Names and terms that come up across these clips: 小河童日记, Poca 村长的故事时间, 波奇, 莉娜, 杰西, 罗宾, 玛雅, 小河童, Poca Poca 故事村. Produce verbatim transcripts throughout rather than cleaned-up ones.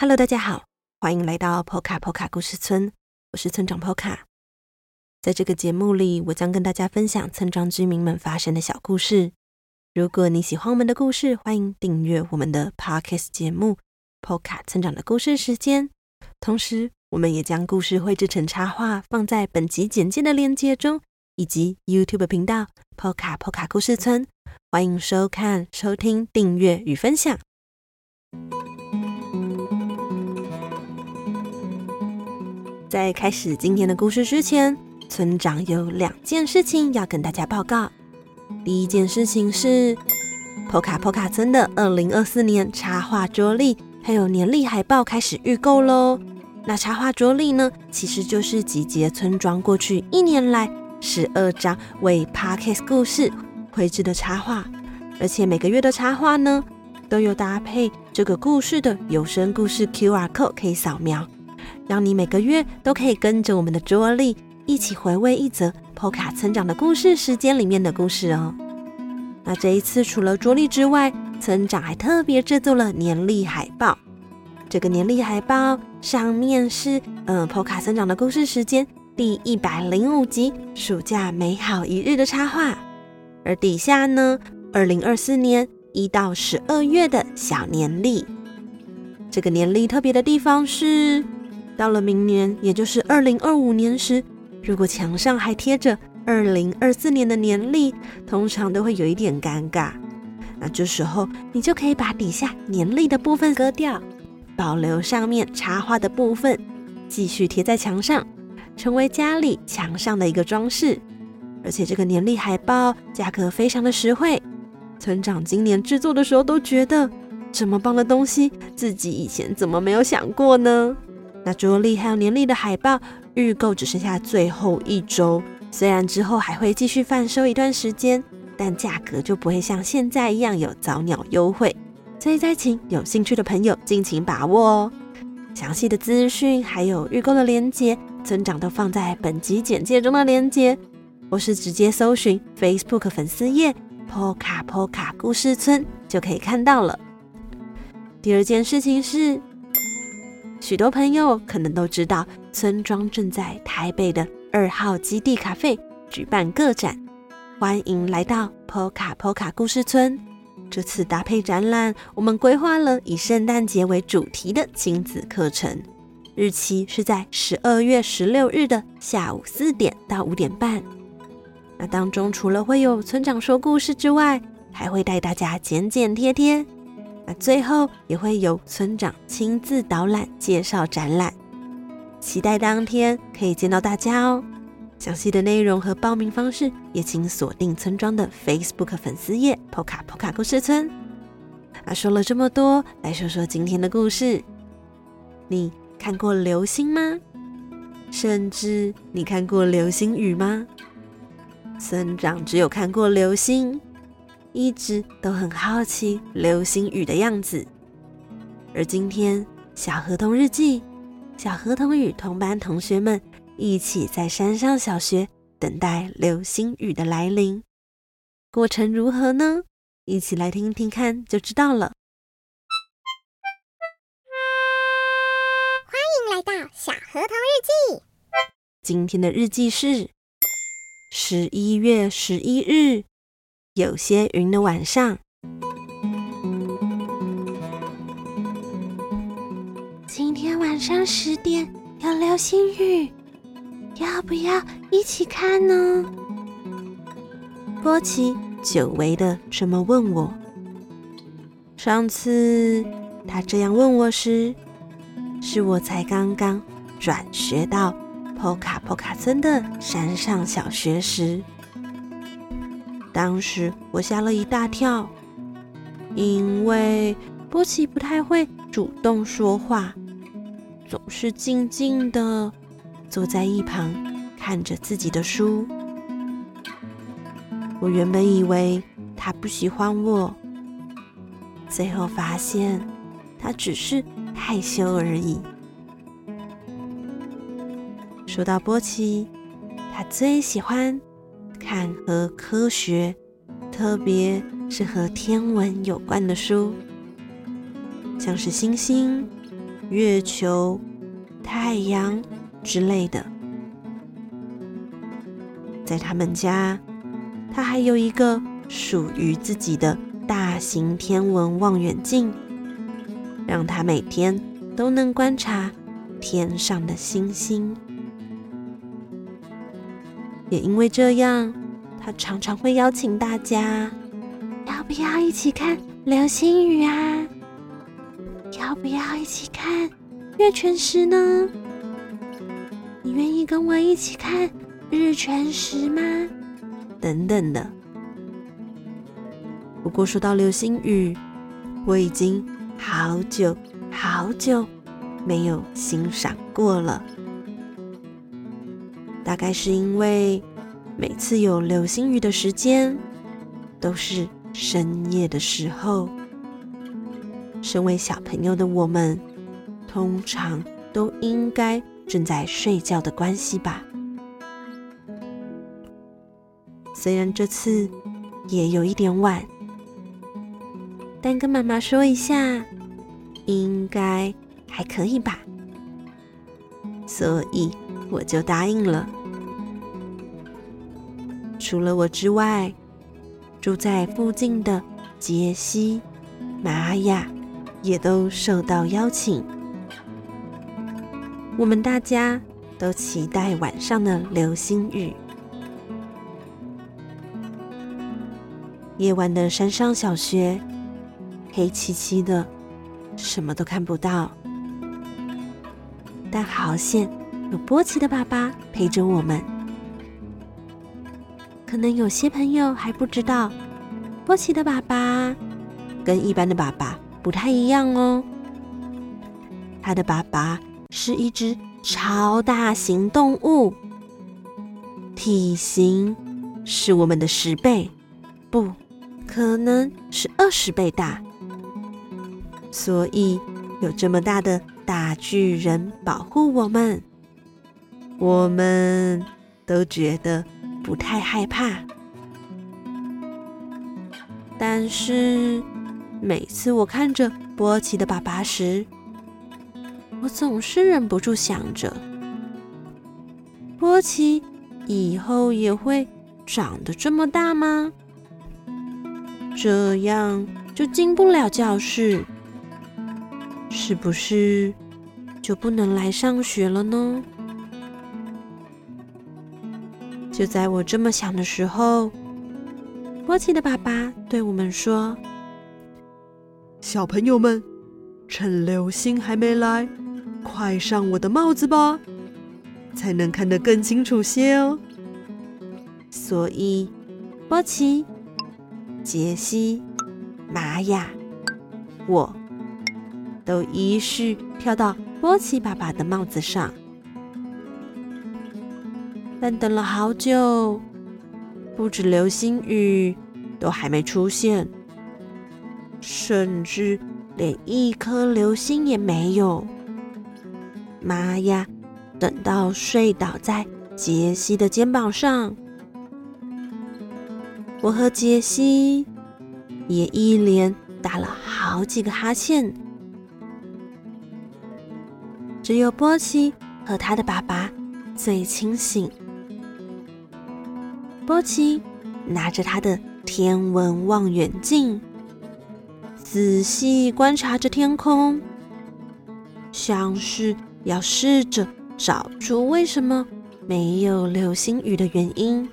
Hello， 大家好，欢迎来到 Poca Poca 故事村，我是村长 Poca。在这个节目里，我将跟大家分享村庄居民们发生的小故事。如果你喜欢我们的故事，欢迎订阅我们的 Podcast 节目 Poca 村长的故事时间。同时，我们也将故事绘制成插画，放在本集简介的链接中，以及 YouTube 频道 Poca Poca 故事村。欢迎收看、收听、订阅与分享。在开始今天的故事之前，村长有两件事情要跟大家报告。第一件事情是 Poca Poca 村的二零二四年插画桌历还有年历海报开始预购咯。那插画桌历呢，其实就是集结村庄过去一年来十二张为 Podcast 故事绘制的插画，而且每个月的插画呢都有搭配这个故事的有声故事 Q R Code 可以扫描，让你每个月都可以跟着我们的桌历一起回味一则 Poca 村长的故事时间里面的故事哦。那这一次除了桌历之外，村长还特别制作了年历海报。这个年历海报上面是呃 Poca 村长的故事时间第一百零五集暑假美好一日的插画，而底下呢二零二四年一到十二月的小年历。这个年历特别的地方是，到了明年，也就是二零二五年时，如果墙上还贴着二零二四年的年历，通常都会有一点尴尬。那这时候，你就可以把底下年历的部分割掉，保留上面插画的部分，继续贴在墙上，成为家里墙上的一个装饰。而且这个年历海报价格非常的实惠，村长今年制作的时候都觉得，这么棒的东西，自己以前怎么没有想过呢？那桌历还有年历的海报预购只剩下最后一周，虽然之后还会继续贩售一段时间，但价格就不会像现在一样有早鸟优惠，所以再请有兴趣的朋友尽情把握哦。详细的资讯还有预购的连结，村长都放在本集简介中的连结，或是直接搜寻 Facebook 粉丝页 Poca Poca 故事村就可以看到了。第二件事情是，许多朋友可能都知道，村庄正在台北的二号基地咖啡举办个展，欢迎来到 Poca Poca 故事村。这次搭配展览，我们规划了以圣诞节为主题的亲子课程，日期是在十二月十六日的下午四点到五点半。那当中除了会有村长说故事之外，还会带大家剪剪贴贴，那最后也会由村长亲自导览介绍展览，期待当天可以见到大家哦。详细的内容和报名方式也请锁定村庄的 Facebook 粉丝页 Poca Poca 故事村。啊，说了这么多，来说说今天的故事。你看过流星吗？甚至你看过流星雨吗？村长只有看过流星，一直都很好奇流星雨的样子。而今天小河童日记，小河童与同班同学们一起在山上小学等待流星雨的来临，过程如何呢？一起来听听看就知道了。欢迎来到小河童日记，今天的日记是十一月十一日有些云的晚上。今天晚上十点有流星雨，要不要一起看呢？波奇久违的这么问我。上次他这样问我时，是我才刚刚转学到波卡波卡村的山上小学时。当时我吓了一大跳，因为波奇不太会主动说话，总是静静的坐在一旁看着自己的书。我原本以为他不喜欢我，最后发现他只是害羞而已。说到波奇，他最喜欢看和科学，特别是和天文有关的书，像是星星、月球、太阳之类的。在他们家，他还有一个属于自己的大型天文望远镜，让他每天都能观察天上的星星。也因为这样，他常常会邀请大家，要不要一起看流星雨啊？要不要一起看月全食呢？你愿意跟我一起看日全食吗？等等的。不过说到流星雨，我已经好久好久没有欣赏过了。大概是因为每次有流星雨的时间都是深夜的时候，身为小朋友的我们通常都应该正在睡觉的关系吧。虽然这次也有一点晚，但跟妈妈说一下应该还可以吧，所以我就答应了。除了我之外，住在附近的杰西、玛雅也都受到邀请。我们大家都期待晚上的流星雨。夜晚的山上小学，黑漆漆的，什么都看不到。但好险有波奇的爸爸陪着我们。可能有些朋友还不知道，波奇的爸爸跟一般的爸爸不太一样哦。他的爸爸是一只超大型动物，体型是我们的十倍，不，可能是二十倍大。所以有这么大的大巨人保护我们，我们都觉得不太害怕。但是每次我看着波奇的爸爸时，我总是忍不住想着，波奇以后也会长得这么大吗？这样就进不了教室，是不是就不能来上学了呢？就在我这么想的时候，波奇的爸爸对我们说，小朋友们，趁流星还没来，快上我的帽子吧，才能看得更清楚些哦。所以波奇、杰西、玛雅、我都一续飘到波奇爸爸的帽子上。但等了好久，不止流星雨都还没出现，甚至连一颗流星也没有。玛雅等到睡倒在杰西的肩膀上，我和杰西也一连打了好几个哈欠，只有波奇和他的爸爸最清醒。波奇拿着他的天文望远镜，仔细观察着天空，像是要试着找出为什么没有流星雨的原因。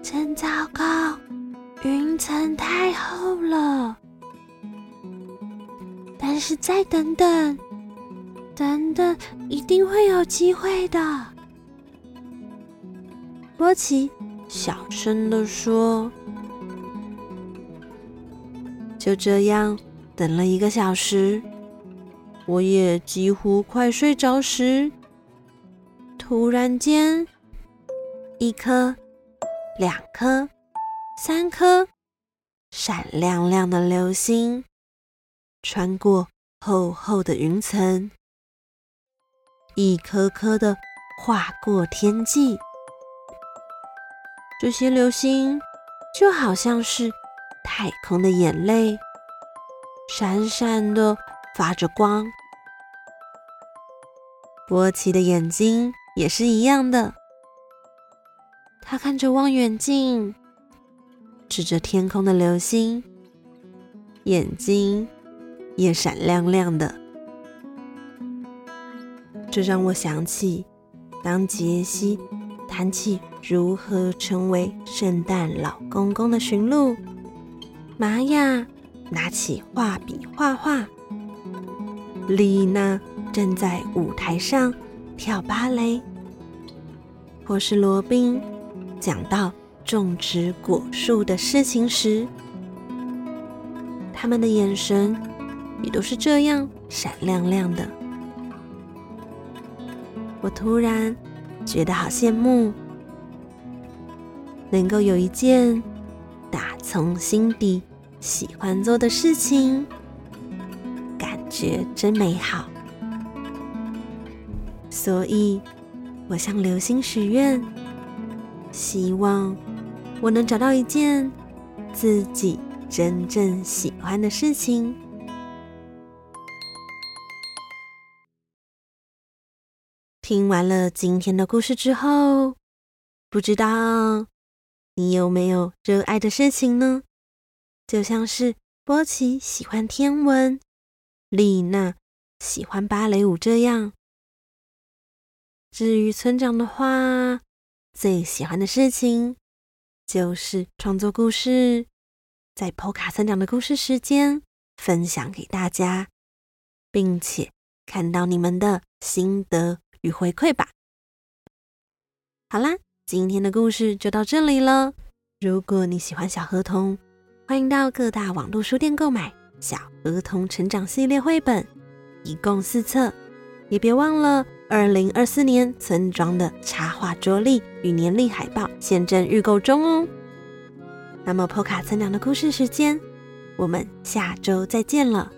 真糟糕，云层太厚了。但是再等等，等等，一定会有机会的。波奇小声地说。就这样等了一个小时，我也几乎快睡着时，突然间，一颗，两颗，三颗闪亮亮的流星穿过厚厚的云层，一颗颗的划过天际。这些流星就好像是太空的眼泪，闪闪的发着光。波奇的眼睛也是一样的，他看着望远镜，指着天空的流星，眼睛也闪亮亮的。这让我想起，当杰西谈起如何成为圣诞老公公的驯鹿，玛雅拿起画笔画画，莉娜正在舞台上跳芭蕾，或是罗宾讲到种植果树的事情时，他们的眼神也都是这样闪亮亮的。我突然觉得好羡慕，能够有一件打从心底喜欢做的事情，感觉真美好。所以我向流星许愿，希望我能找到一件自己真正喜欢的事情。听完了今天的故事之后，不知道你有没有热爱的事情呢？就像是波奇喜欢天文，莉娜喜欢芭蕾舞这样。至于村长的话，最喜欢的事情就是创作故事，在Poca村长的故事时间分享给大家，并且看到你们的心得与回馈吧。好啦，今天的故事就到这里了。如果你喜欢小河童，欢迎到各大网络书店购买小河童成长系列绘本，一共四册。也别忘了二零二四年村庄的插画桌历与年历海报现正预购中哦。那么Poca村长的故事时间，我们下周再见了。